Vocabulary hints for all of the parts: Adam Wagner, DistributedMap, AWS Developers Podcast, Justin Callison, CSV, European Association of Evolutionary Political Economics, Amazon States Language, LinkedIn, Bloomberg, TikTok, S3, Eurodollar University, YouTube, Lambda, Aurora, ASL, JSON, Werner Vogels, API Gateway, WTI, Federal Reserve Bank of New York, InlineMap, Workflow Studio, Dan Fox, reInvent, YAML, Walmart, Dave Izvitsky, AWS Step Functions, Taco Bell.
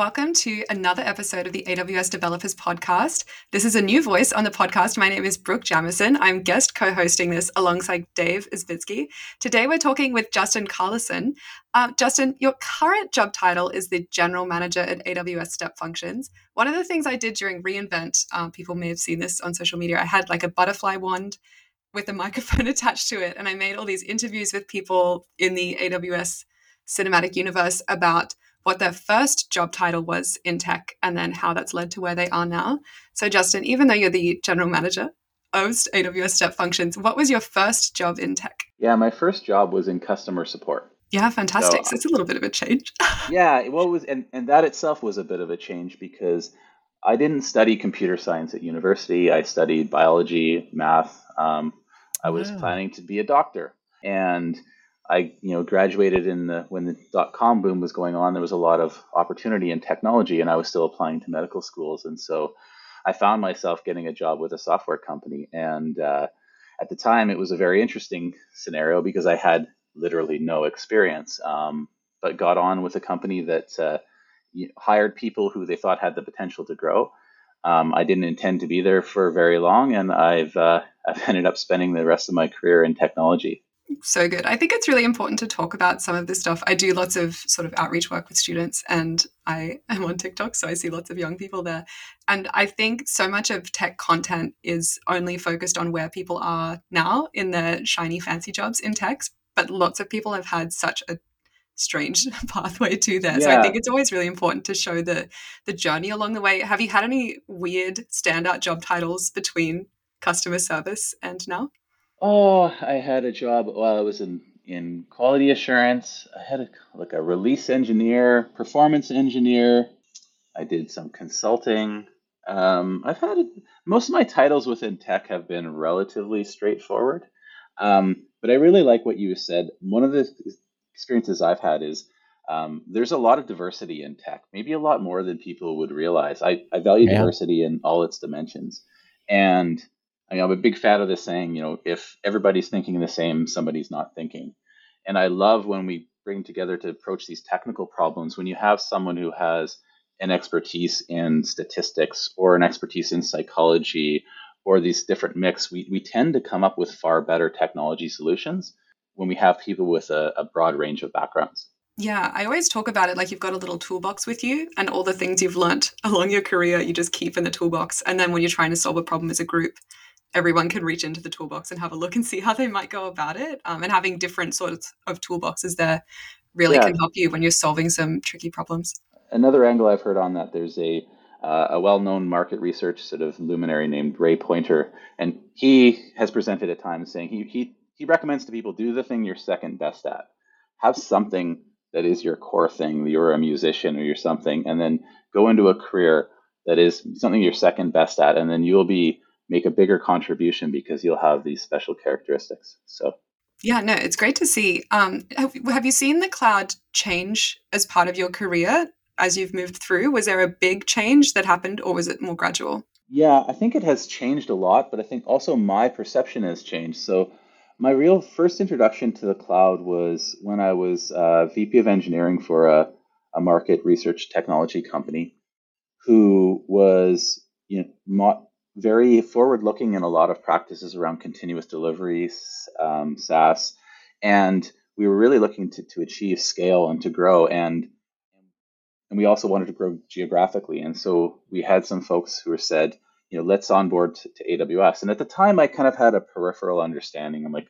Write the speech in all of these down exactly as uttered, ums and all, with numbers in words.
welcome to another episode of the A W S Developers Podcast. This is a new voice on the podcast. My name is Brooke Jamison. I'm guest co-hosting this alongside Dave Izvitsky. Today, we're talking with Justin Callison. Um, Justin, your current job title is the General Manager at A W S Step Functions. One of the things I did during reInvent, uh, people may have seen this on social media, I had like a butterfly wand with a microphone attached to it. And I made all these interviews with people in the A W S cinematic universe about what their first job title was in tech and then how that's led to where they are now. So Justin, even though you're the general manager of A W S Step Functions, what was your first job in tech? Yeah, my first job was in customer support. Yeah, fantastic. So, so it's a little bit of a change. yeah, well, it was, and, and that itself was a bit of a change because I didn't study computer science at university. I studied biology, math. Um, I was oh. planning to be a doctor, and I, you know, graduated in the when the dot-com boom was going on. There was a lot of opportunity in technology, and I was still applying to medical schools. And so, I found myself getting a job with a software company. And uh, at the time, it was a very interesting scenario because I had literally no experience, um, but got on with a company that uh, hired people who they thought had the potential to grow. Um, I didn't intend to be there for very long, and I've uh, I've ended up spending the rest of my career in technology. So good. I think it's really important to talk about some of this stuff. I do lots of sort of outreach work with students, and I am on TikTok, so I see lots of young people there. And I think so much of tech content is only focused on where people are now in their shiny, fancy jobs in tech, but lots of people have had such a strange pathway to there. Yeah. So I think it's always really important to show the the journey along the way. Have you had any weird standout job titles between customer service and now? Oh, I had a job while I was in, in quality assurance. I had a, like a release engineer, performance engineer. I did some consulting. Um, I've had a, most of my titles within tech have been relatively straightforward. Um, but I really like what you said. One of the experiences I've had is um, there's a lot of diversity in tech, maybe a lot more than people would realize. I, I value yeah. diversity in all its dimensions. And I mean, I'm a big fan of this saying, you know, if everybody's thinking the same, somebody's not thinking. And I love when we bring together to approach these technical problems, when you have someone who has an expertise in statistics or an expertise in psychology or these different mix, we, we tend to come up with far better technology solutions when we have people with a, a broad range of backgrounds. Yeah, I always talk about it like you've got a little toolbox with you, and all the things you've learnt along your career, you just keep in the toolbox. And then when you're trying to solve a problem as a group, everyone can reach into the toolbox and have a look and see how they might go about it. Um, and having different sorts of toolboxes there really yeah. can help you when you're solving some tricky problems. Another angle I've heard on that, there's a uh, a well-known market research sort of luminary named Ray Pointer, and he has presented at times saying he he he recommends to people, do the thing you're second best at. Have something that is your core thing. You're a musician or you're something, and then go into a career that is something you're second best at, and then you'll be make a bigger contribution because you'll have these special characteristics. So, yeah, no, it's great to see. Um, have, have you seen the cloud change as part of your career as you've moved through? Was there a big change that happened, or was it more gradual? Yeah, I think it has changed a lot, but I think also my perception has changed. So my real first introduction to the cloud was when I was uh, V P of engineering for a, a market research technology company who was, you know, not very forward-looking in a lot of practices around continuous deliveries, um, SaaS, and we were really looking to, to achieve scale and to grow, and and we also wanted to grow geographically. And so we had some folks who said, you know, let's onboard to, to A W S. And at the time, I kind of had a peripheral understanding. I'm like,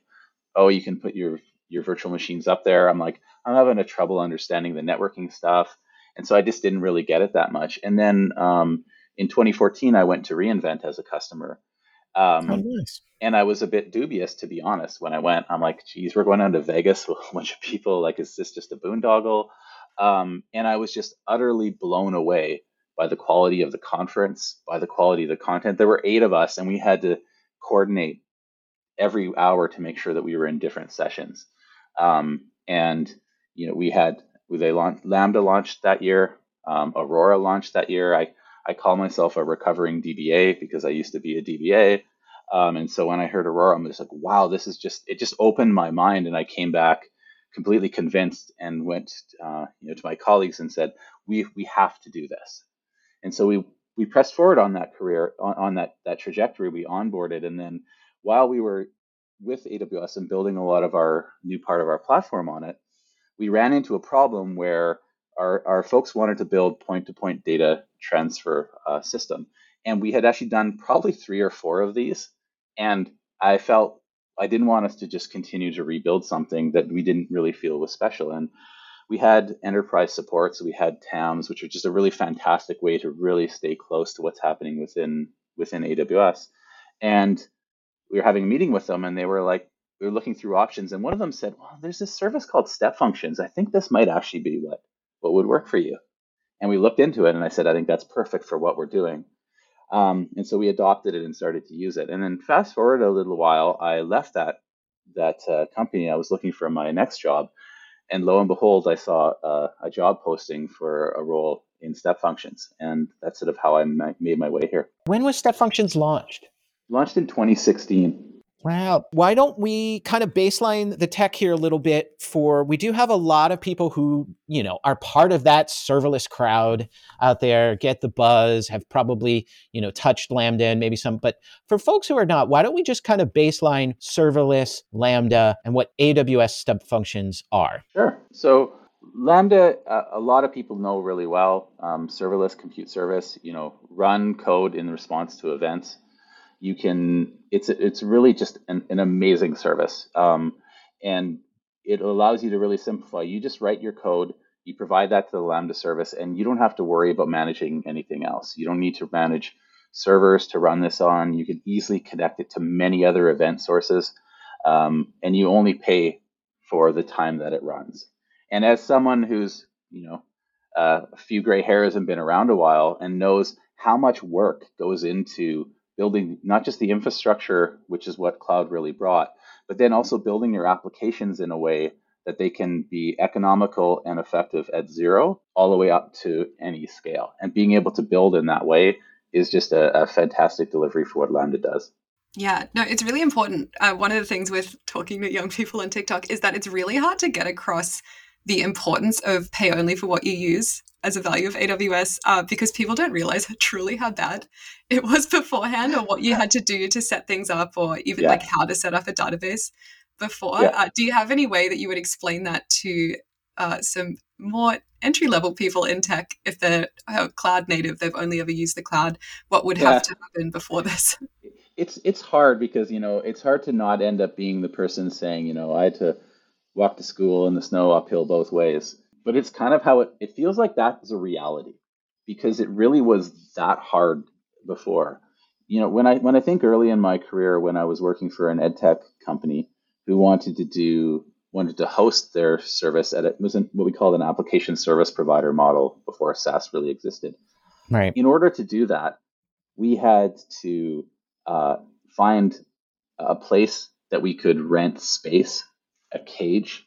oh, you can put your your virtual machines up there. I'm like, I'm having a trouble understanding the networking stuff, and so I just didn't really get it that much. And then um, in twenty fourteen, I went to reInvent as a customer. Um, oh, nice. And I was a bit dubious, to be honest, when I went. I'm like, geez, we're going down to Vegas with a bunch of people. Like, is this just a boondoggle? Um, and I was just utterly blown away by the quality of the conference, by the quality of the content. There were eight of us, and we had to coordinate every hour to make sure that we were in different sessions. Um, and, you know, we had, they launched, Lambda launched that year. Um, Aurora launched that year. I I call myself a recovering D B A because I used to be a D B A. Um, and so when I heard Aurora, I'm just like, wow, this is just, it just opened my mind. And I came back completely convinced and went uh, you know, to my colleagues and said, we we have to do this. And so we we pressed forward on that career, on, on that, that trajectory. We onboarded, and then while we were with A W S and building a lot of our new part of our platform on it, we ran into a problem where our, our folks wanted to build point-to-point data transfer uh, system. And we had actually done probably three or four of these. And I felt I didn't want us to just continue to rebuild something that we didn't really feel was special. And we had enterprise support. So we had T A Ms, which are just a really fantastic way to really stay close to what's happening within within A W S. And we were having a meeting with them, and they were like, we were looking through options. And one of them said, well, there's this service called Step Functions. I think this might actually be what, what would work for you. And we looked into it, and I said, I think that's perfect for what we're doing. Um, and so we adopted it and started to use it. And then fast forward a little while, I left that that uh, company. I was looking for my next job, and lo and behold, I saw uh, a job posting for a role in Step Functions, and that's sort of how I ma- made my way here. When was Step Functions launched? Launched in twenty sixteen. Wow. Why don't we kind of baseline the tech here a little bit for, we do have a lot of people who, you know, are part of that serverless crowd out there, get the buzz, have probably, you know, touched Lambda and maybe some, but for folks who are not, why don't we just kind of baseline serverless, Lambda, and what A W S Step Functions are? Sure. So Lambda, uh, a lot of people know really well, um, serverless compute service, you know, run code in response to events. You can, it's it's really just an, an amazing service. Um, and it allows you to really simplify. You just write your code, you provide that to the Lambda service, and you don't have to worry about managing anything else. You don't need to manage servers to run this on. You can easily connect it to many other event sources, um, and you only pay for the time that it runs. And as someone who's, you know, uh, a few gray hairs and been around a while and knows how much work goes into building not just the infrastructure, which is what cloud really brought, but then also building your applications in a way that they can be economical and effective at zero all the way up to any scale. And being able to build in that way is just a, a fantastic delivery for what Lambda does. Yeah, no, it's really important. Uh, one of the things with talking to young people on TikTok is that it's really hard to get across the importance of pay only for what you use as a value of A W S, uh, because people don't realize truly how bad it was beforehand, or what you had to do to set things up, or even yeah. like how to set up a database before. Yeah. Uh, do you have any way that you would explain that to uh, some more entry-level people in tech if they're uh, cloud native, they've only ever used the cloud, what would yeah. have to happen before this? It's it's hard because, you know, it's hard to not end up being the person saying, you know, I had to walk to school in the snow uphill both ways. But it's kind of how it, it feels like that is a reality, because it really was that hard before. You know, when I when I think early in my career, when I was working for an ed tech company who wanted to do wanted to host their service at a, it was in what we called an application service provider model before SaaS really existed. Right. In order to do that, we had to uh, find a place that we could rent space, a cage,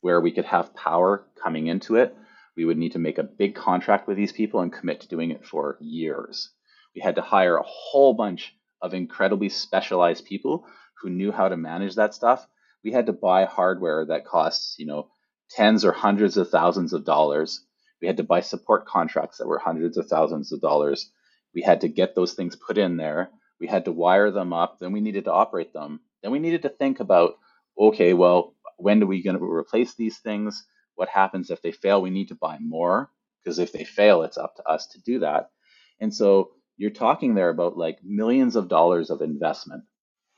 where we could have power coming into it. We would need to make a big contract with these people and commit to doing it for years. We had to hire a whole bunch of incredibly specialized people who knew how to manage that stuff. We had to buy hardware that costs, you know, tens or hundreds of thousands of dollars. We had to buy support contracts that were hundreds of thousands of dollars. We had to get those things put in there. We had to wire them up. Then we needed to operate them. Then we needed to think about, okay, well, when are we going to replace these things? What happens if they fail? We need to buy more, because if they fail, it's up to us to do that. And so you're talking there about like millions of dollars of investment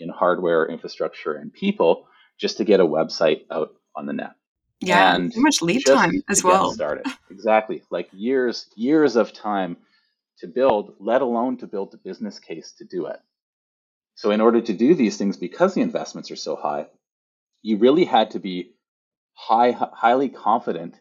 in hardware, infrastructure, and people just to get a website out on the net. Yeah, and too much lead time as well. Started. Exactly. Like years, years of time to build, let alone to build the business case to do it. So in order to do these things, because the investments are so high, you really had to be high, highly confident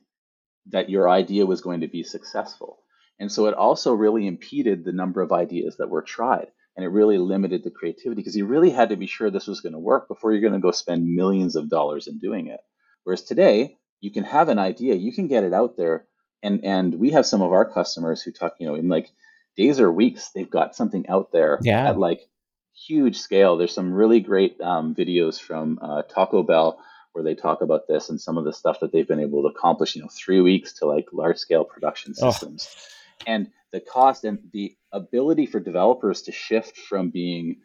that your idea was going to be successful. And so it also really impeded the number of ideas that were tried. And it really limited the creativity, because you really had to be sure this was going to work before you're going to go spend millions of dollars in doing it. Whereas today, you can have an idea, you can get it out there. And, and we have some of our customers who talk, you know, in like days or weeks, they've got something out there yeah. at like huge scale. There's some really great um, videos from uh, Taco Bell where they talk about this and some of the stuff that they've been able to accomplish, you know, three weeks to like large scale production systems. Oh. And the cost and the ability for developers to shift from being,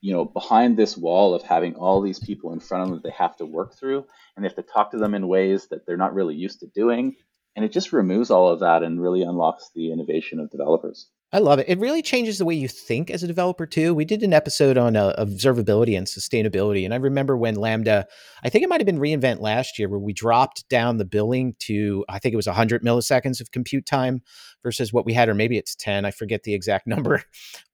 you know, behind this wall of having all these people in front of them that they have to work through, and they have to talk to them in ways that they're not really used to doing. And it just removes all of that and really unlocks the innovation of developers. I love it. It really changes the way you think as a developer too. We did an episode on uh, observability and sustainability. And I remember when Lambda, I think it might've been reInvent last year, where we dropped down the billing to, I think it was one hundred milliseconds of compute time versus what we had, or maybe it's ten, I forget the exact number,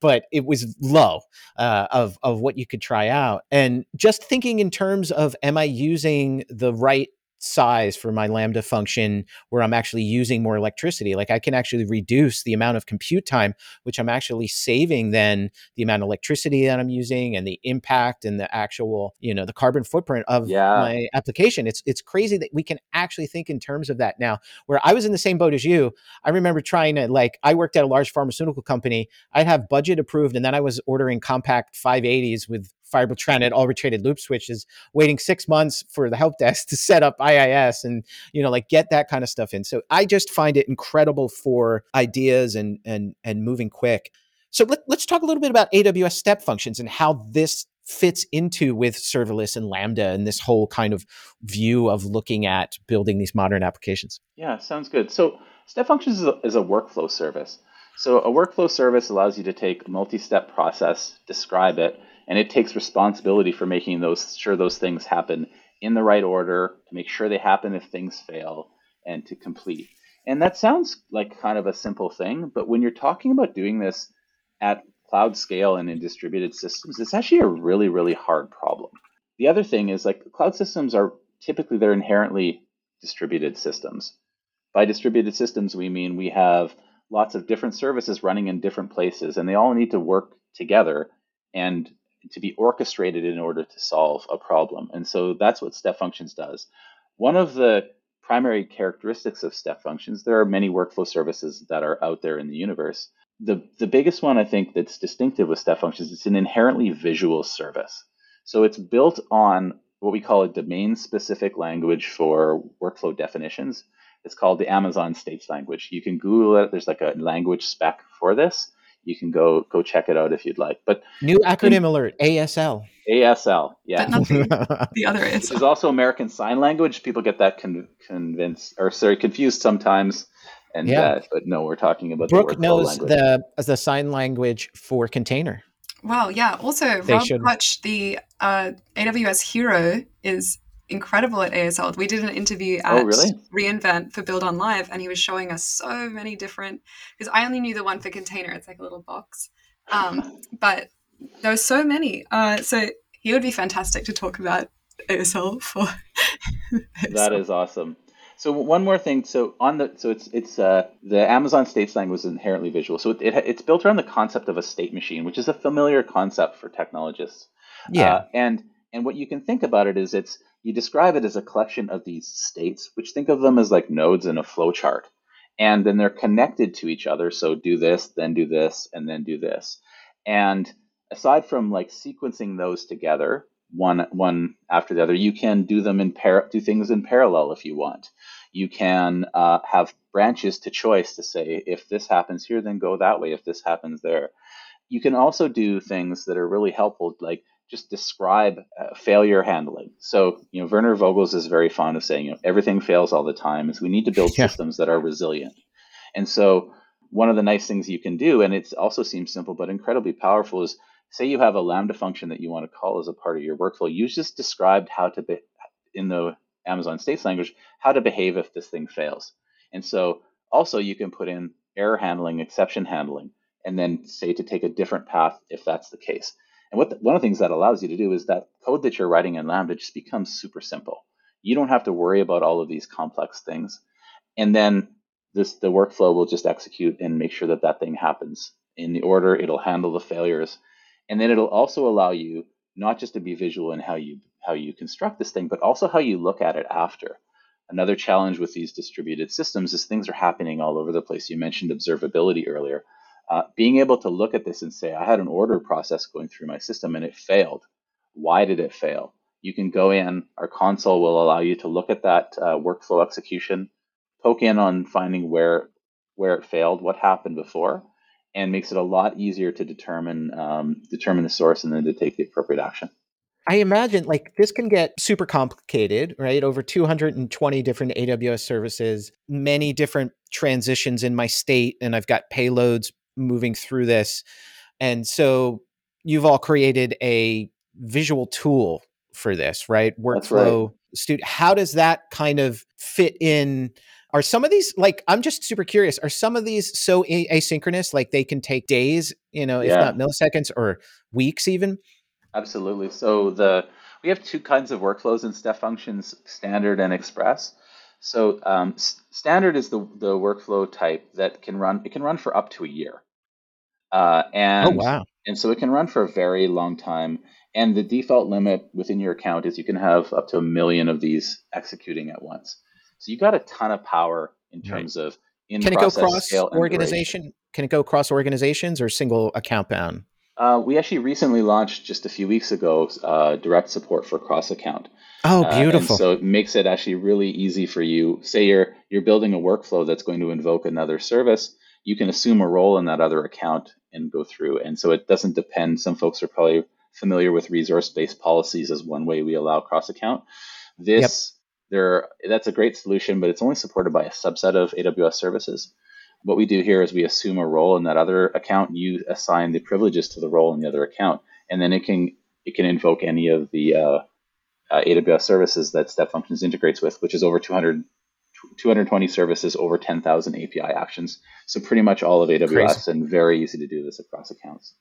but it was low uh, of, of what you could try out. And just thinking in terms of, am I using the right size for my Lambda function where I'm actually using more electricity? Like I can actually reduce the amount of compute time, which I'm actually saving then the amount of electricity that I'm using and the impact and the actual, you know, the carbon footprint of yeah. my application. It's it's crazy that we can actually think in terms of that now, where I was in the same boat as you. I remember trying to like, I worked at a large pharmaceutical company. I'd have budget approved and then I was ordering compact five eighties with Fireball Tranet, all retrated loop switches, waiting six months for the help desk to set up I I S and, you know, like get that kind of stuff in. So I just find it incredible for ideas and and and moving quick. So let, let's talk a little bit about A W S Step Functions and how this fits into with serverless and Lambda and this whole kind of view of looking at building these modern applications. Yeah, sounds good. So Step Functions is a, is a workflow service. So a workflow service allows you to take multi-step process, describe it, and it takes responsibility for making those sure those things happen in the right order, to make sure they happen if things fail, and to complete. And that sounds like kind of a simple thing, but when you're talking about doing this at cloud scale and in distributed systems, it's actually a really, really hard problem. The other thing is like cloud systems are typically, they're inherently distributed systems. By distributed systems, we mean we have lots of different services running in different places, and they all need to work together and to be orchestrated in order to solve a problem. And so that's what Step Functions does. One of the primary characteristics of Step Functions, there are many workflow services that are out there in the universe. The, the biggest one I think that's distinctive with Step Functions, it's an inherently visual service. So it's built on what we call a domain-specific language for workflow definitions. It's called the Amazon States Language. You can Google it. There's like a language spec for this. You can go go check it out if you'd like. But new acronym in, alert, A S L. A S L, yeah. But not the, the other A S L. There's also American Sign Language. People get that con- convinced or sorry confused sometimes. And yeah. uh, but no, we're talking about Brooke the workflow knows language. the the sign language for container. Wow, yeah. Also, they Rob should. Hutch, the uh, A W S hero, is incredible at A S L. We did an interview at oh, really? reInvent for Build on Live, and he was showing us so many different, because I only knew the one for container. It's like a little box. Um, but there were so many. Uh, so he would be fantastic to talk about A S L for. A S L. That is awesome. So one more thing. So on the so it's it's uh, the Amazon States Language is inherently visual. So it, it it's built around the concept of a state machine, which is a familiar concept for technologists. Yeah. Uh, and and what you can think about it is it's you describe it as a collection of these states, which think of them as like nodes in a flowchart. And then they're connected to each other. So do this, then do this, and then do this. And aside from like sequencing those together, one one after the other, you can do them in par- do things in parallel if you want. You can uh, have branches to choice to say, if this happens here, then go that way. If this happens there. You can also do things that are really helpful, like just describe uh, failure handling. So, you know, Werner Vogels is very fond of saying, you know, everything fails all the time, is we need to build yeah. systems that are resilient. And so one of the nice things you can do, and it also seems simple, but incredibly powerful, is say you have a Lambda function that you want to call as a part of your workflow. You just described how to, be, in the Amazon States language, how to behave if this thing fails. And so also you can put in error handling, exception handling, and then say to take a different path if that's the case. And what the, one of the things that allows you to do is that code that you're writing in Lambda just becomes super simple. You don't have to worry about all of these complex things. And then this the workflow will just execute and make sure that that thing happens in the order. It'll handle the failures. And then it'll also allow you not just to be visual in how you how you construct this thing, but also how you look at it after. Another challenge with these distributed systems is things are happening all over the place. You mentioned observability earlier. Uh, being able to look at this and say, I had an order process going through my system and it failed. Why did it fail? you can go in, our console will allow you to look at that uh, workflow execution, poke in on finding where where it failed, what happened before, and makes it a lot easier to determine um, determine the source and then to take the appropriate action. I imagine like this can get super complicated, right? Over two hundred twenty different A W S services, many different transitions in my state, and I've got payloads moving through this. And so you've all created a visual tool for this, right? Workflow Studio. How does that kind of fit in? Are some of these, like, I'm just super curious, are some of these so asynchronous, like they can take days, you know, yeah. if not milliseconds or weeks even? Absolutely. So the we have two kinds of workflows in Step Functions, standard and express. So um, s- standard is the, the workflow type that can run, it can run for up to a year. Uh, and, oh, wow. And so it can run for a very long time. And the default limit within your account is you can have up to a million of these executing at once. So you got a ton of power in terms right. of in-process, can it go cross scale organization? And duration. Can it go cross organizations or single account bound? Uh, we actually recently launched just a few weeks ago uh, direct support for cross account. Oh, beautiful! Uh, so it makes it actually really easy for you. Say you're you're building a workflow that's going to invoke another service. You can assume a role in that other account and go through. And so it doesn't depend. Some folks are probably familiar with resource-based policies as one way we allow cross account. This yep. there that's a great solution, but it's only supported by a subset of A W S services. What we do here is we assume a role in that other account. You assign the privileges to the role in the other account, and then it can it can invoke any of the uh, uh, A W S services that Step Functions integrates with, which is over two hundred, two hundred twenty services, over ten thousand A P I actions. So pretty much all of A W S, Crazy. And very easy to do this across accounts.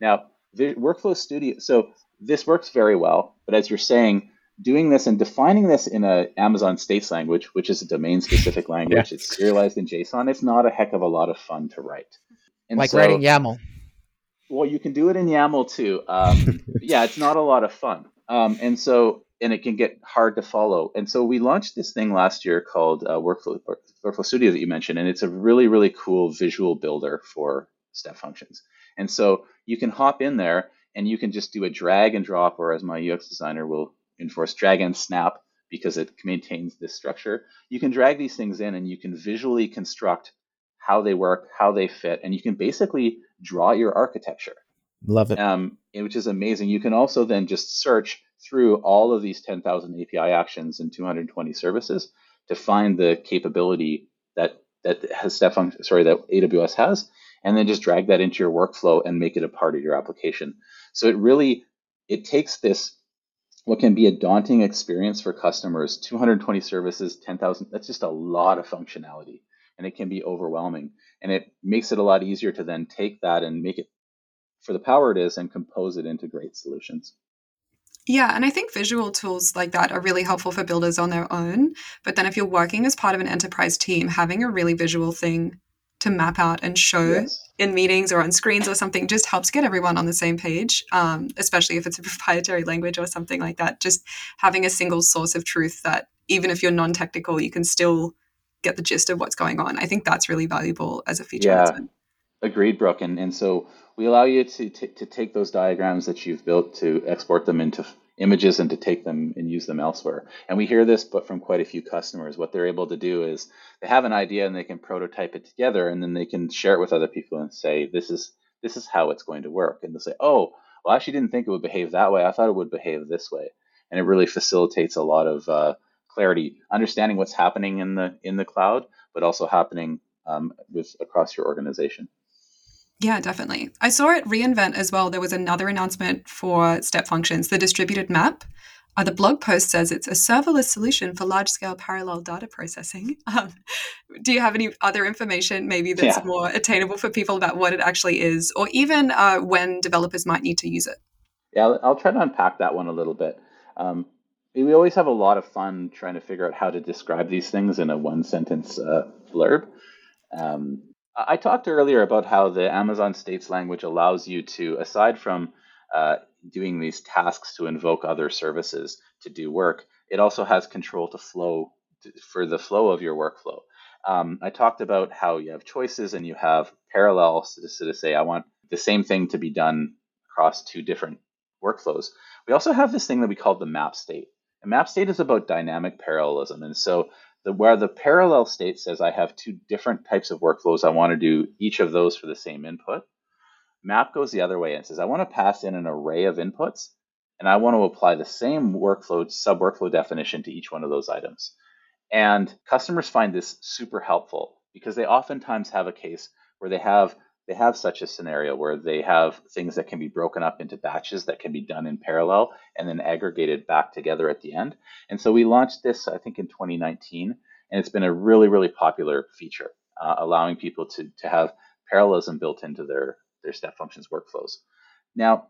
Now, the Workflow Studio. So this works very well, but as you're saying, doing this and defining this in a Amazon States Language, which is a domain-specific language, yeah. it's serialized in JSON. It's not a heck of a lot of fun to write. And like so, writing YAML. Well, you can do it in YAML too. Um, yeah, it's not a lot of fun, um, and so and it can get hard to follow. And so we launched this thing last year called uh, Workflow Workflow Studio that you mentioned, and it's a really really cool visual builder for Step Functions. And so you can hop in there and you can just do a drag and drop, or as my U X designer will enforce, drag and snap, because it maintains this structure. You can drag these things in and you can visually construct how they work, how they fit, and you can basically draw your architecture. Love it. Um, which is amazing. You can also then just search through all of these ten thousand A P I actions and two hundred twenty services to find the capability that that has Step Function, sorry, that A W S has, and then just drag that into your workflow and make it a part of your application. So it really, it takes this what can be a daunting experience for customers, two hundred twenty services, ten thousand, that's just a lot of functionality, and it can be overwhelming. And it makes it a lot easier to then take that and make it for the power it is and compose it into great solutions. Yeah, and I think visual tools like that are really helpful for builders on their own. But then if you're working as part of an enterprise team, having a really visual thing to map out and show yes. in meetings or on screens or something just helps get everyone on the same page, um, especially if it's a proprietary language or something like that. Just having a single source of truth that even if you're non-technical, you can still get the gist of what's going on. I think that's really valuable as a feature. Yeah, answer. Agreed, Brooke. And, and so we allow you to t- to take those diagrams that you've built, to export them into f- images and to take them and use them elsewhere. And we hear this, but from quite a few customers, what they're able to do is they have an idea and they can prototype it together, and then they can share it with other people and say, this is this is how it's going to work. And they'll say, oh, well, I actually didn't think it would behave that way. I thought it would behave this way. And it really facilitates a lot of uh, clarity, understanding what's happening in the in the cloud, but also happening um, with across your organization. Yeah, definitely. I saw at reInvent as well, there was another announcement for Step Functions, the distributed map. Uh, the blog post says it's a serverless solution for large-scale parallel data processing. Um, do you have any other information maybe that's yeah. more attainable for people about what it actually is, or even uh, when developers might need to use it? Yeah, I'll try to unpack that one a little bit. Um, we always have a lot of fun trying to figure out how to describe these things in a one-sentence uh, blurb. Um I talked earlier about how the Amazon States Language allows you to, aside from uh, doing these tasks to invoke other services to do work, it also has control to flow to, for the flow of your workflow. Um, I talked about how you have choices and you have parallels, so to say, I want the same thing to be done across two different workflows. We also have this thing that we call the map state. And map state is about dynamic parallelism. And so the, where the parallel state says I have two different types of workflows, I want to do each of those for the same input. Map goes the other way and says I want to pass in an array of inputs, and I want to apply the same workflow, sub-workflow definition to each one of those items. And customers find this super helpful because they oftentimes have a case where they have they have such a scenario where they have things that can be broken up into batches that can be done in parallel and then aggregated back together at the end. And so we launched this, I think, in twenty nineteen, and it's been a really, really popular feature, uh, allowing people to, to have parallelism built into their, their step functions workflows. Now,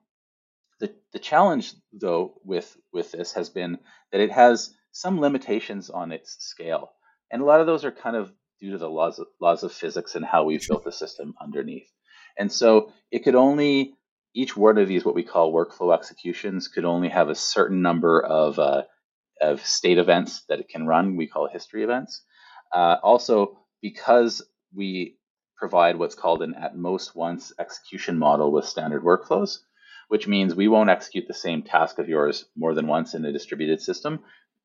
the, the challenge, though, with, with this has been that it has some limitations on its scale. And a lot of those are kind of due to the laws of, laws of physics and how we've built the system underneath. And so it could only, each word of these, what we call workflow executions, could only have a certain number of, uh, of state events that it can run. We call history events. Uh, also, because we provide what's called an at most once execution model with standard workflows, which means we won't execute the same task of yours more than once in a distributed system.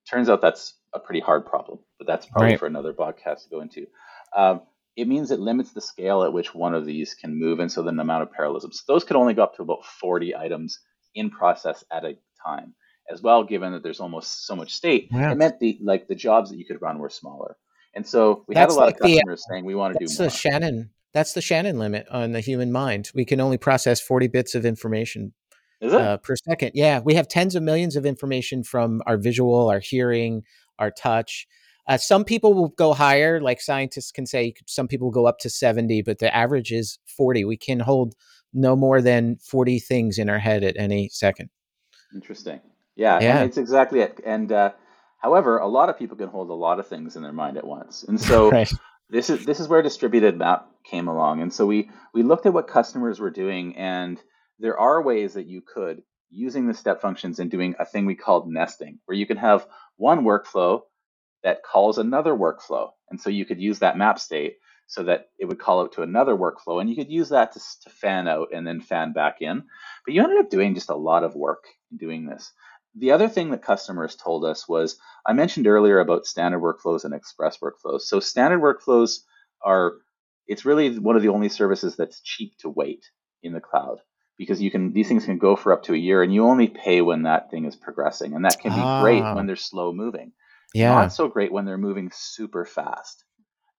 Turns out that's a pretty hard problem, but that's probably right. for another podcast to go into. Um, it means it limits the scale at which one of these can move, and so the amount of parallelism. So those could only go up to about forty items in process at a time. As well, given that there's almost so much state, yeah. it meant the like the jobs that you could run were smaller. And so we that's had a lot like of customers the, saying we want to do more. The Shannon, that's the Shannon limit on the human mind. We can only process forty bits of information. Is it? Uh, per second. Yeah. We have tens of millions of information from our visual, our hearing, our touch. Uh, some people will go higher, like scientists can say some people go up to seventy, but the average is forty. We can hold no more than forty things in our head at any second. Interesting. Yeah, yeah. And it's exactly it. And uh, however, a lot of people can hold a lot of things in their mind at once. And so right. this is this is where distributed map came along. And so we we looked at what customers were doing, and there are ways that you could, using the step functions and doing a thing we called nesting, where you can have one workflow that calls another workflow. And so you could use that map state so that it would call out to another workflow, and you could use that to, to fan out and then fan back in. But you ended up doing just a lot of work doing this. The other thing that customers told us was, I mentioned earlier about standard workflows and express workflows. So standard workflows are, it's really one of the only services that's cheap to wait in the cloud. Because you can, these things can go for up to a year, and you only pay when that thing is progressing, and that can be ah. great when they're slow moving. Yeah, not so great when they're moving super fast,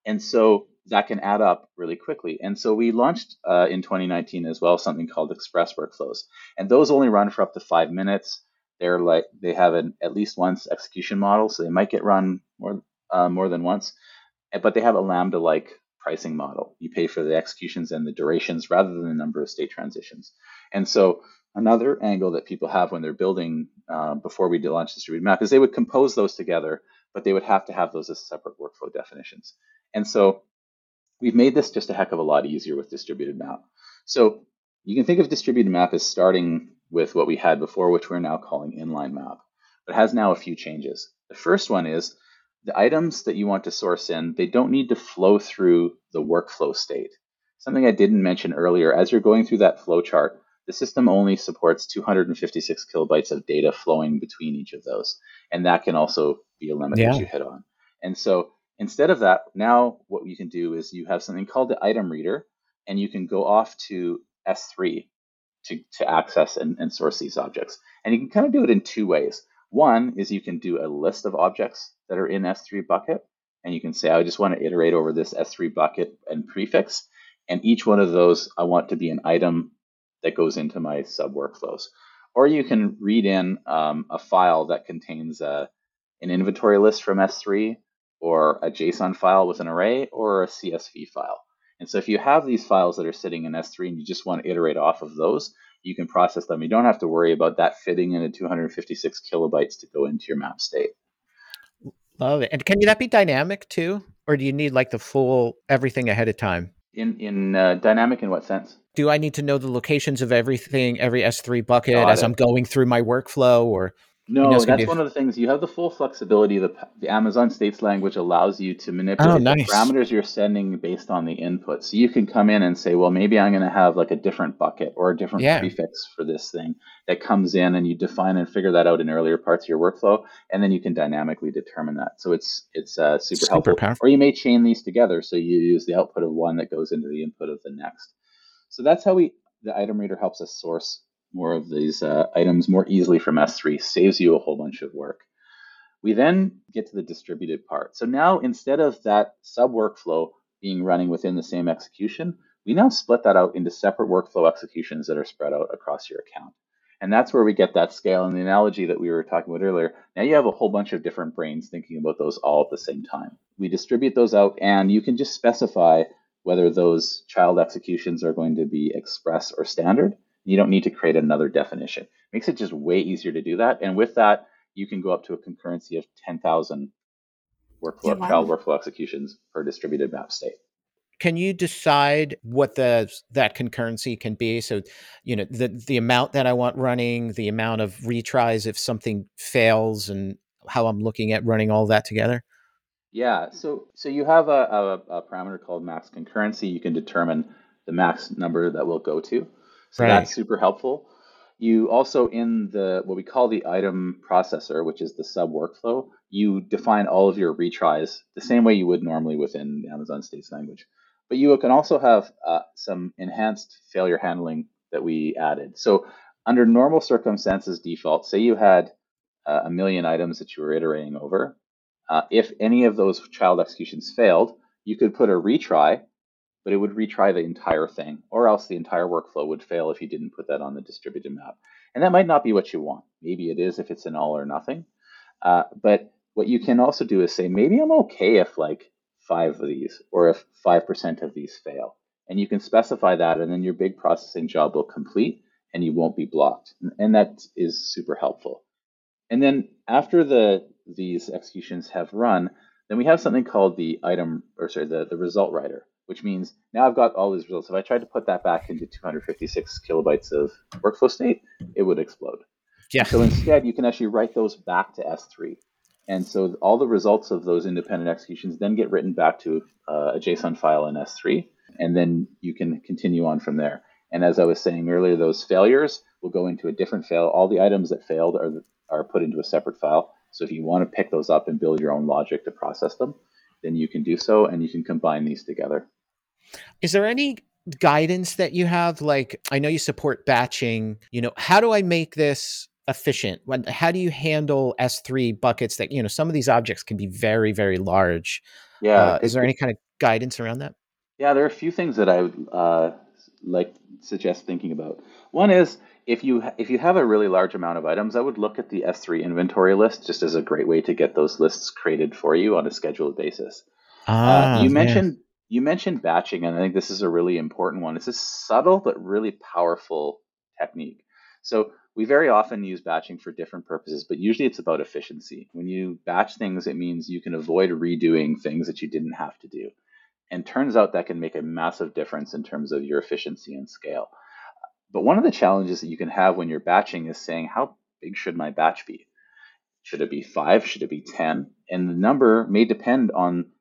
and so that can add up really quickly. And so we launched uh, in twenty nineteen as well something called Express Workflows, and those only run for up to five minutes. They're like they have an at least once execution model, so they might get run more uh, more than once, but they have a Lambda like pricing model. You pay for the executions and the durations rather than the number of state transitions. And so another angle that people have when they're building uh, before we launch DistributedMap is they would compose those together, but they would have to have those as separate workflow definitions. And so we've made this just a heck of a lot easier with DistributedMap. So you can think of DistributedMap as starting with what we had before, which we're now calling InlineMap, but has now a few changes. The first one is the items that you want to source in, they don't need to flow through the workflow state. Something I didn't mention earlier, as you're going through that flow chart, the system only supports two hundred fifty-six kilobytes of data flowing between each of those. And that can also be a limit yeah. that you hit on. And so instead of that, now what you can do is you have something called the item reader, and you can go off to S three to, to access and, and source these objects. And you can kind of do it in two ways. One is you can do a list of objects that are in S three bucket, and you can say, I just want to iterate over this S three bucket and prefix, and each one of those I want to be an item that goes into my sub-workflows. Or you can read in um, a file that contains uh, an inventory list from S three, or a JSON file with an array, or a C S V file. And so if you have these files that are sitting in S three and you just want to iterate off of those, you can process them. You don't have to worry about that fitting into two hundred fifty-six kilobytes to go into your map state. Love it. And can that be dynamic too? Or do you need like the full everything ahead of time? In in uh, dynamic in what sense? Do I need to know the locations of everything, every S three bucket Got as it. I'm going through my workflow? Or No, that's one of the things. You have the full flexibility. The, the Amazon States Language allows you to manipulate oh, nice. the parameters you're sending based on the input. So you can come in and say, well, maybe I'm going to have like a different bucket or a different yeah. prefix for this thing that comes in, and you define and figure that out in earlier parts of your workflow, and then you can dynamically determine that. So it's it's uh, super, super helpful. Powerful. Or you may chain these together, so you use the output of one that goes into the input of the next. So that's how we the item reader helps us source more of these uh, items more easily from S three, saves you a whole bunch of work. We then get to the distributed part. So now instead of that sub-workflow being running within the same execution, we now split that out into separate workflow executions that are spread out across your account. And that's where we get that scale and the analogy that we were talking about earlier. Now you have a whole bunch of different brains thinking about those all at the same time. We distribute those out, and you can just specify whether those child executions are going to be express or standard. You don't need to create another definition. It makes it just way easier to do that. And with that, you can go up to a concurrency of ten thousand workflow, wow. child workflow executions per distributed map state. Can you decide what the that concurrency can be? So, you know, the the amount that I want running, the amount of retries if something fails, and how I'm looking at running all that together? Yeah. So so you have a, a, a parameter called max concurrency. You can determine the max number that we'll go to. So right. that's super helpful. You also, in the what we call the item processor, which is the sub workflow, you define all of your retries the same way you would normally within Amazon States Language. But you can also have uh, some enhanced failure handling that we added. So under normal circumstances default, say you had uh, a million items that you were iterating over. Uh, if any of those child executions failed, you could put a retry, but it would retry the entire thing, or else the entire workflow would fail if you didn't put that on the distributed map. And that might not be what you want. Maybe it is if it's an all or nothing. Uh, but what you can also do is say, maybe I'm okay if like five of these, or if five percent of these fail. And you can specify that, and then your big processing job will complete, and you won't be blocked. And that is super helpful. And then after the these executions have run, then we have something called the item, or sorry, the, the result writer, which means now I've got all these results. If I tried to put that back into two hundred fifty-six kilobytes of workflow state, it would explode. Yeah. So instead, you can actually write those back to S three. And so all the results of those independent executions then get written back to uh, a JSON file in S three, and then you can continue on from there. And as I was saying earlier, those failures will go into a different file. All the items that failed are are put into a separate file. So if you want to pick those up and build your own logic to process them, then you can do so, and you can combine these together. Is there any guidance that you have? Like, I know you support batching, you know, how do I make this efficient? When, how do you handle S three buckets that, you know, some of these objects can be very, very large. Yeah. Uh, is there any kind of guidance around that? Yeah, there are a few things that I would uh, like suggest thinking about. One is if you, if you have a really large amount of items, I would look at the S three inventory list just as a great way to get those lists created for you on a scheduled basis. Ah, uh, you mentioned yeah. You mentioned batching, and I think this is a really important one. It's a subtle but really powerful technique. So we very often use batching for different purposes, but usually it's about efficiency. When you batch things, it means you can avoid redoing things that you didn't have to do. And turns out that can make a massive difference in terms of your efficiency and scale. But one of the challenges that you can have when you're batching is saying, how big should my batch be? Should it be five? Should it be ten? And the number may depend on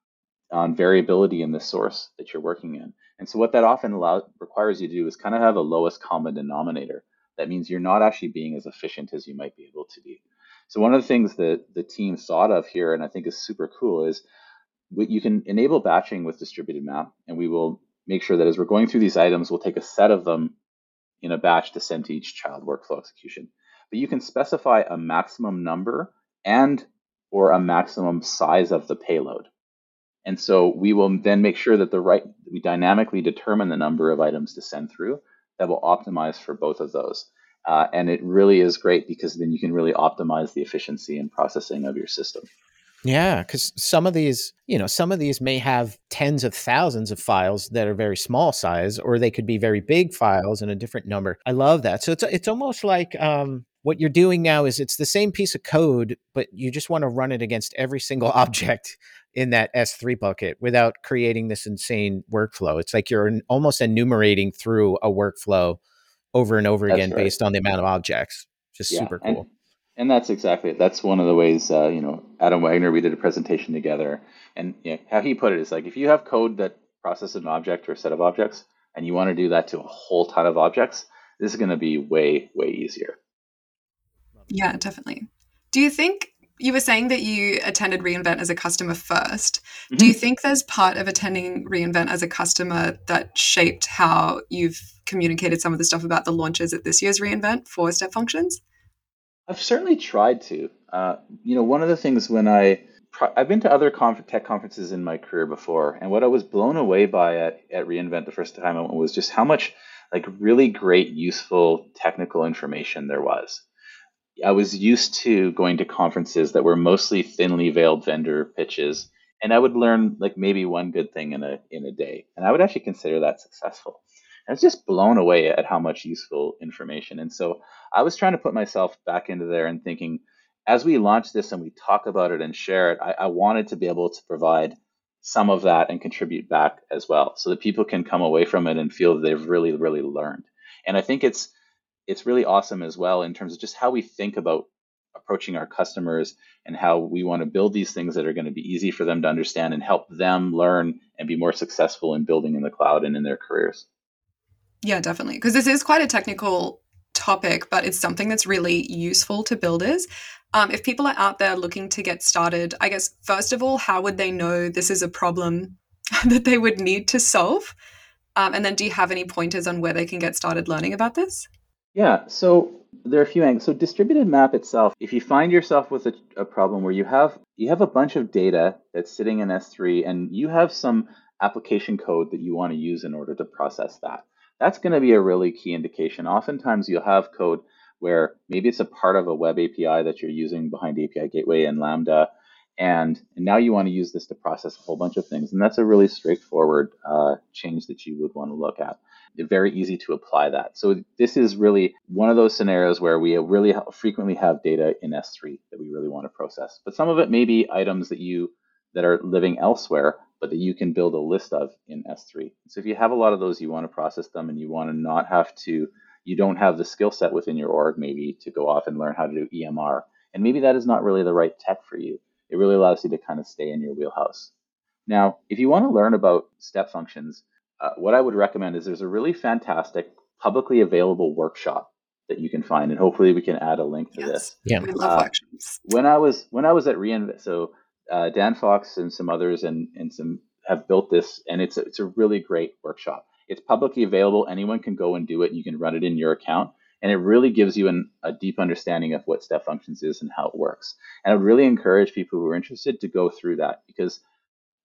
on variability in the source that you're working in. And so what that often allows, requires you to do is kind of have a lowest common denominator. That means you're not actually being as efficient as you might be able to be. So one of the things that the team thought of here, and I think is super cool, is what you can enable batching with distributed map, and we will make sure that as we're going through these items, we'll take a set of them in a batch to send to each child workflow execution. But you can specify a maximum number and or a maximum size of the payload. And so we will then make sure that the right, we dynamically determine the number of items to send through that will optimize for both of those. Uh, and it really is great because then you can really optimize the efficiency and processing of your system. Yeah, because some of these, you know, some of these may have tens of thousands of files that are very small size, or they could be very big files in a different number. I love that. So it's it's almost like um, what you're doing now is it's the same piece of code, but you just want to run it against every single object in that S three bucket without creating this insane workflow. It's like you're almost enumerating through a workflow over and over That's again right. based on the amount of objects. Just yeah. super cool. And, And that's exactly it. That's one of the ways, uh, you know, Adam Wagner, we did a presentation together, and you know, how he put it is like, if you have code that processes an object or a set of objects, and you want to do that to a whole ton of objects, this is going to be way, way easier. Yeah, definitely. Do you think, you were saying that you attended reInvent as a customer first. Mm-hmm. Do you think there's part of attending reInvent as a customer that shaped how you've communicated some of the stuff about the launches at this year's reInvent for Step Functions? I've certainly tried to. Uh, you know, one of the things when I, I've been to other conf- tech conferences in my career before, and what I was blown away by at, at reInvent the first time I went was just how much like really great, useful technical information there was. I was used to going to conferences that were mostly thinly veiled vendor pitches, and I would learn like maybe one good thing in a in a day, and I would actually consider that successful. I was just blown away at how much useful information. And so I was trying to put myself back into there and thinking, as we launch this and we talk about it and share it, I, I wanted to be able to provide some of that and contribute back as well so that people can come away from it and feel they've really, really learned. And I think it's it's really awesome as well in terms of just how we think about approaching our customers and how we want to build these things that are going to be easy for them to understand and help them learn and be more successful in building in the cloud and in their careers. Yeah, definitely. Because this is quite a technical topic, but it's something that's really useful to builders. Um, if people are out there looking to get started, I guess, first of all, how would they know this is a problem that they would need to solve? Um, and then do you have any pointers on where they can get started learning about this? Yeah, so there are a few angles. So DistributedMap itself, if you find yourself with a, a problem where you have you have a bunch of data that's sitting in S three and you have some application code that you want to use in order to process that, that's going to be a really key indication. Oftentimes you'll have code where maybe it's a part of a web A P I that you're using behind A P I Gateway and Lambda, and, and now you want to use this to process a whole bunch of things. And that's a really straightforward uh, change that you would want to look at. It's very easy to apply that. So this is really one of those scenarios where we really ha- frequently have data in S three that we really want to process. But some of it may be items that you that are living elsewhere, but that you can build a list of in S three. So if you have a lot of those, you want to process them and you want to not have to, you don't have the skill set within your org maybe to go off and learn how to do E M R. And maybe that is not really the right tech for you. It really allows you to kind of stay in your wheelhouse. Now, if you want to learn about step functions, uh, what I would recommend is there's a really fantastic publicly available workshop that you can find. And hopefully we can add a link to yes. this. Yeah, we love workshops. Uh, when I was, when I was at reInvent, so Uh, Dan Fox and some others and, and some have built this, and it's a, it's a really great workshop. It's publicly available. Anyone can go and do it. You can run it in your account, and it really gives you an, a deep understanding of what Step Functions is and how it works. And I would really encourage people who are interested to go through that, because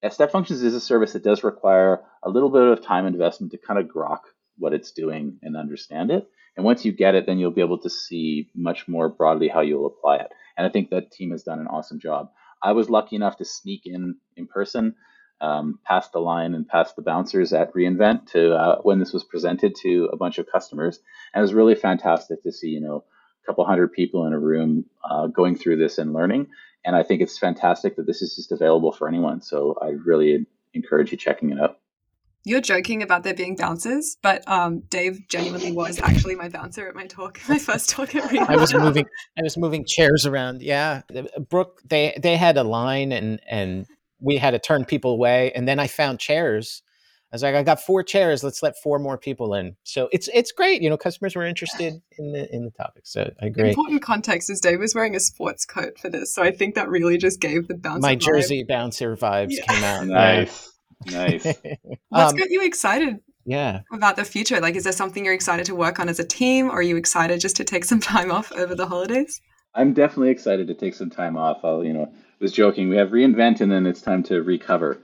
Step Functions is a service that does require a little bit of time investment to kind of grok what it's doing and understand it. And once you get it, then you'll be able to see much more broadly how you'll apply it. And I think that team has done an awesome job. I was lucky enough to sneak in in person, um, past the line and past the bouncers at reInvent to uh, when this was presented to a bunch of customers. And it was really fantastic to see, you know, a couple hundred people in a room uh, going through this and learning. And I think it's fantastic that this is just available for anyone. So I really encourage you checking it out. You're joking about there being bouncers, but um, Dave genuinely was actually my bouncer at my talk, my first talk at reInvent. I was moving, I was moving chairs around. Yeah, Brooke, they they had a line, and and we had to turn people away, and then I found chairs. I was like, I got four chairs. Let's let four more people in. So it's it's great. You know, customers were interested in the in the topic. So I agree. Important context is Dave was wearing a sports coat for this, so I think that really just gave the bouncer my vibe. Jersey bouncer vibes yeah. came out. Nice. Yeah. Nice. What's um, got you excited yeah. about the future? Like, is there something you're excited to work on as a team, or are you excited just to take some time off over the holidays? I'm definitely excited to take some time off. I'll, you know, was joking. We have reInvent, and then it's time to recover.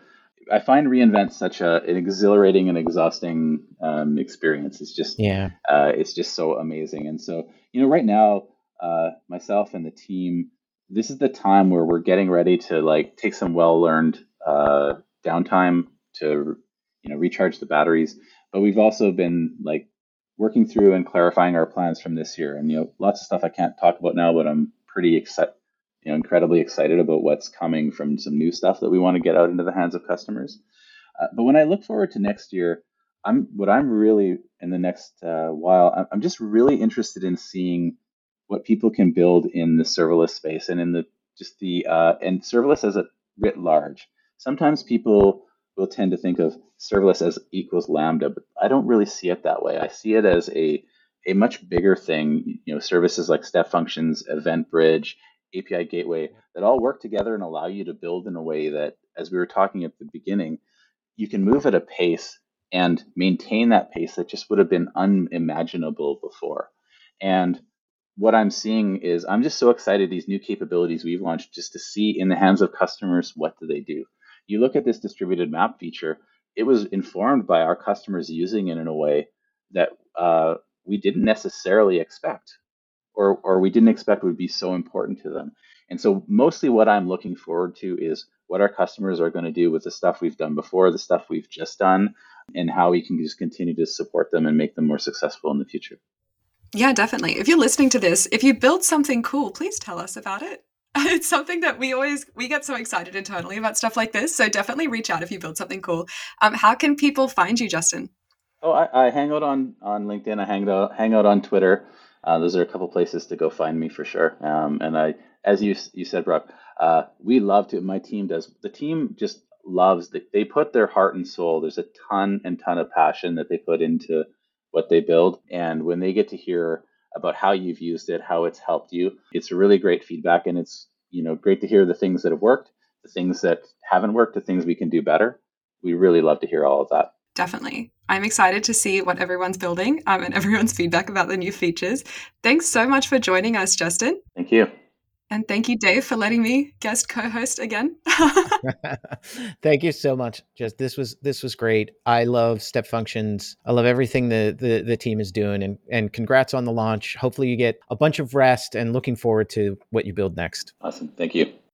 I find reInvent such a, an exhilarating and exhausting um, experience. It's just, yeah. uh, it's just so amazing. And so, you know, right now, uh, myself and the team, this is the time where we're getting ready to like take some well-learned uh downtime to, you know, recharge the batteries. But we've also been like working through and clarifying our plans from this year. And, you know, lots of stuff I can't talk about now, but I'm pretty excited, you know, incredibly excited about what's coming from some new stuff that we want to get out into the hands of customers. Uh, but when I look forward to next year, I'm what I'm really in the next uh, while, I'm just really interested in seeing what people can build in the serverless space and in the just the uh, and serverless as a writ large. Sometimes people will tend to think of serverless as equals Lambda, but I don't really see it that way. I see it as a a much bigger thing. You know, services like Step Functions, Event Bridge, A P I Gateway that all work together and allow you to build in a way that, as we were talking at the beginning, you can move at a pace and maintain that pace that just would have been unimaginable before. And what I'm seeing is I'm just so excited these new capabilities we've launched just to see in the hands of customers, what do they do? You look at this distributed map feature, it was informed by our customers using it in a way that uh, we didn't necessarily expect. Or, or we didn't expect would be so important to them. And so mostly what I'm looking forward to is what our customers are going to do with the stuff we've done before, the stuff we've just done, and how we can just continue to support them and make them more successful in the future. Yeah, definitely. If you're listening to this, if you build something cool, please tell us about it. It's something that we always, we get so excited internally about stuff like this. So definitely reach out if you build something cool. Um, how can people find you, Justin? Oh, I, I hang out on, on LinkedIn. I hang out, hang out on Twitter. Uh, those are a couple places to go find me for sure. Um, and I, as you you said, Brooke, uh, we love to. My team does. The team just loves. The, they put their heart and soul. There's a ton and ton of passion that they put into what they build. And when they get to hear about how you've used it, how it's helped you, it's really great feedback. And it's you know great to hear the things that have worked, the things that haven't worked, the things we can do better. We really love to hear all of that. Definitely. I'm excited to see what everyone's building um, and everyone's feedback about the new features. Thanks so much for joining us, Justin. Thank you. And thank you, Dave, for letting me guest co-host again. Thank you so much. Just this was this was great. I love Step Functions. I love everything the, the, the team is doing. And, and congrats on the launch. Hopefully you get a bunch of rest and looking forward to what you build next. Awesome. Thank you.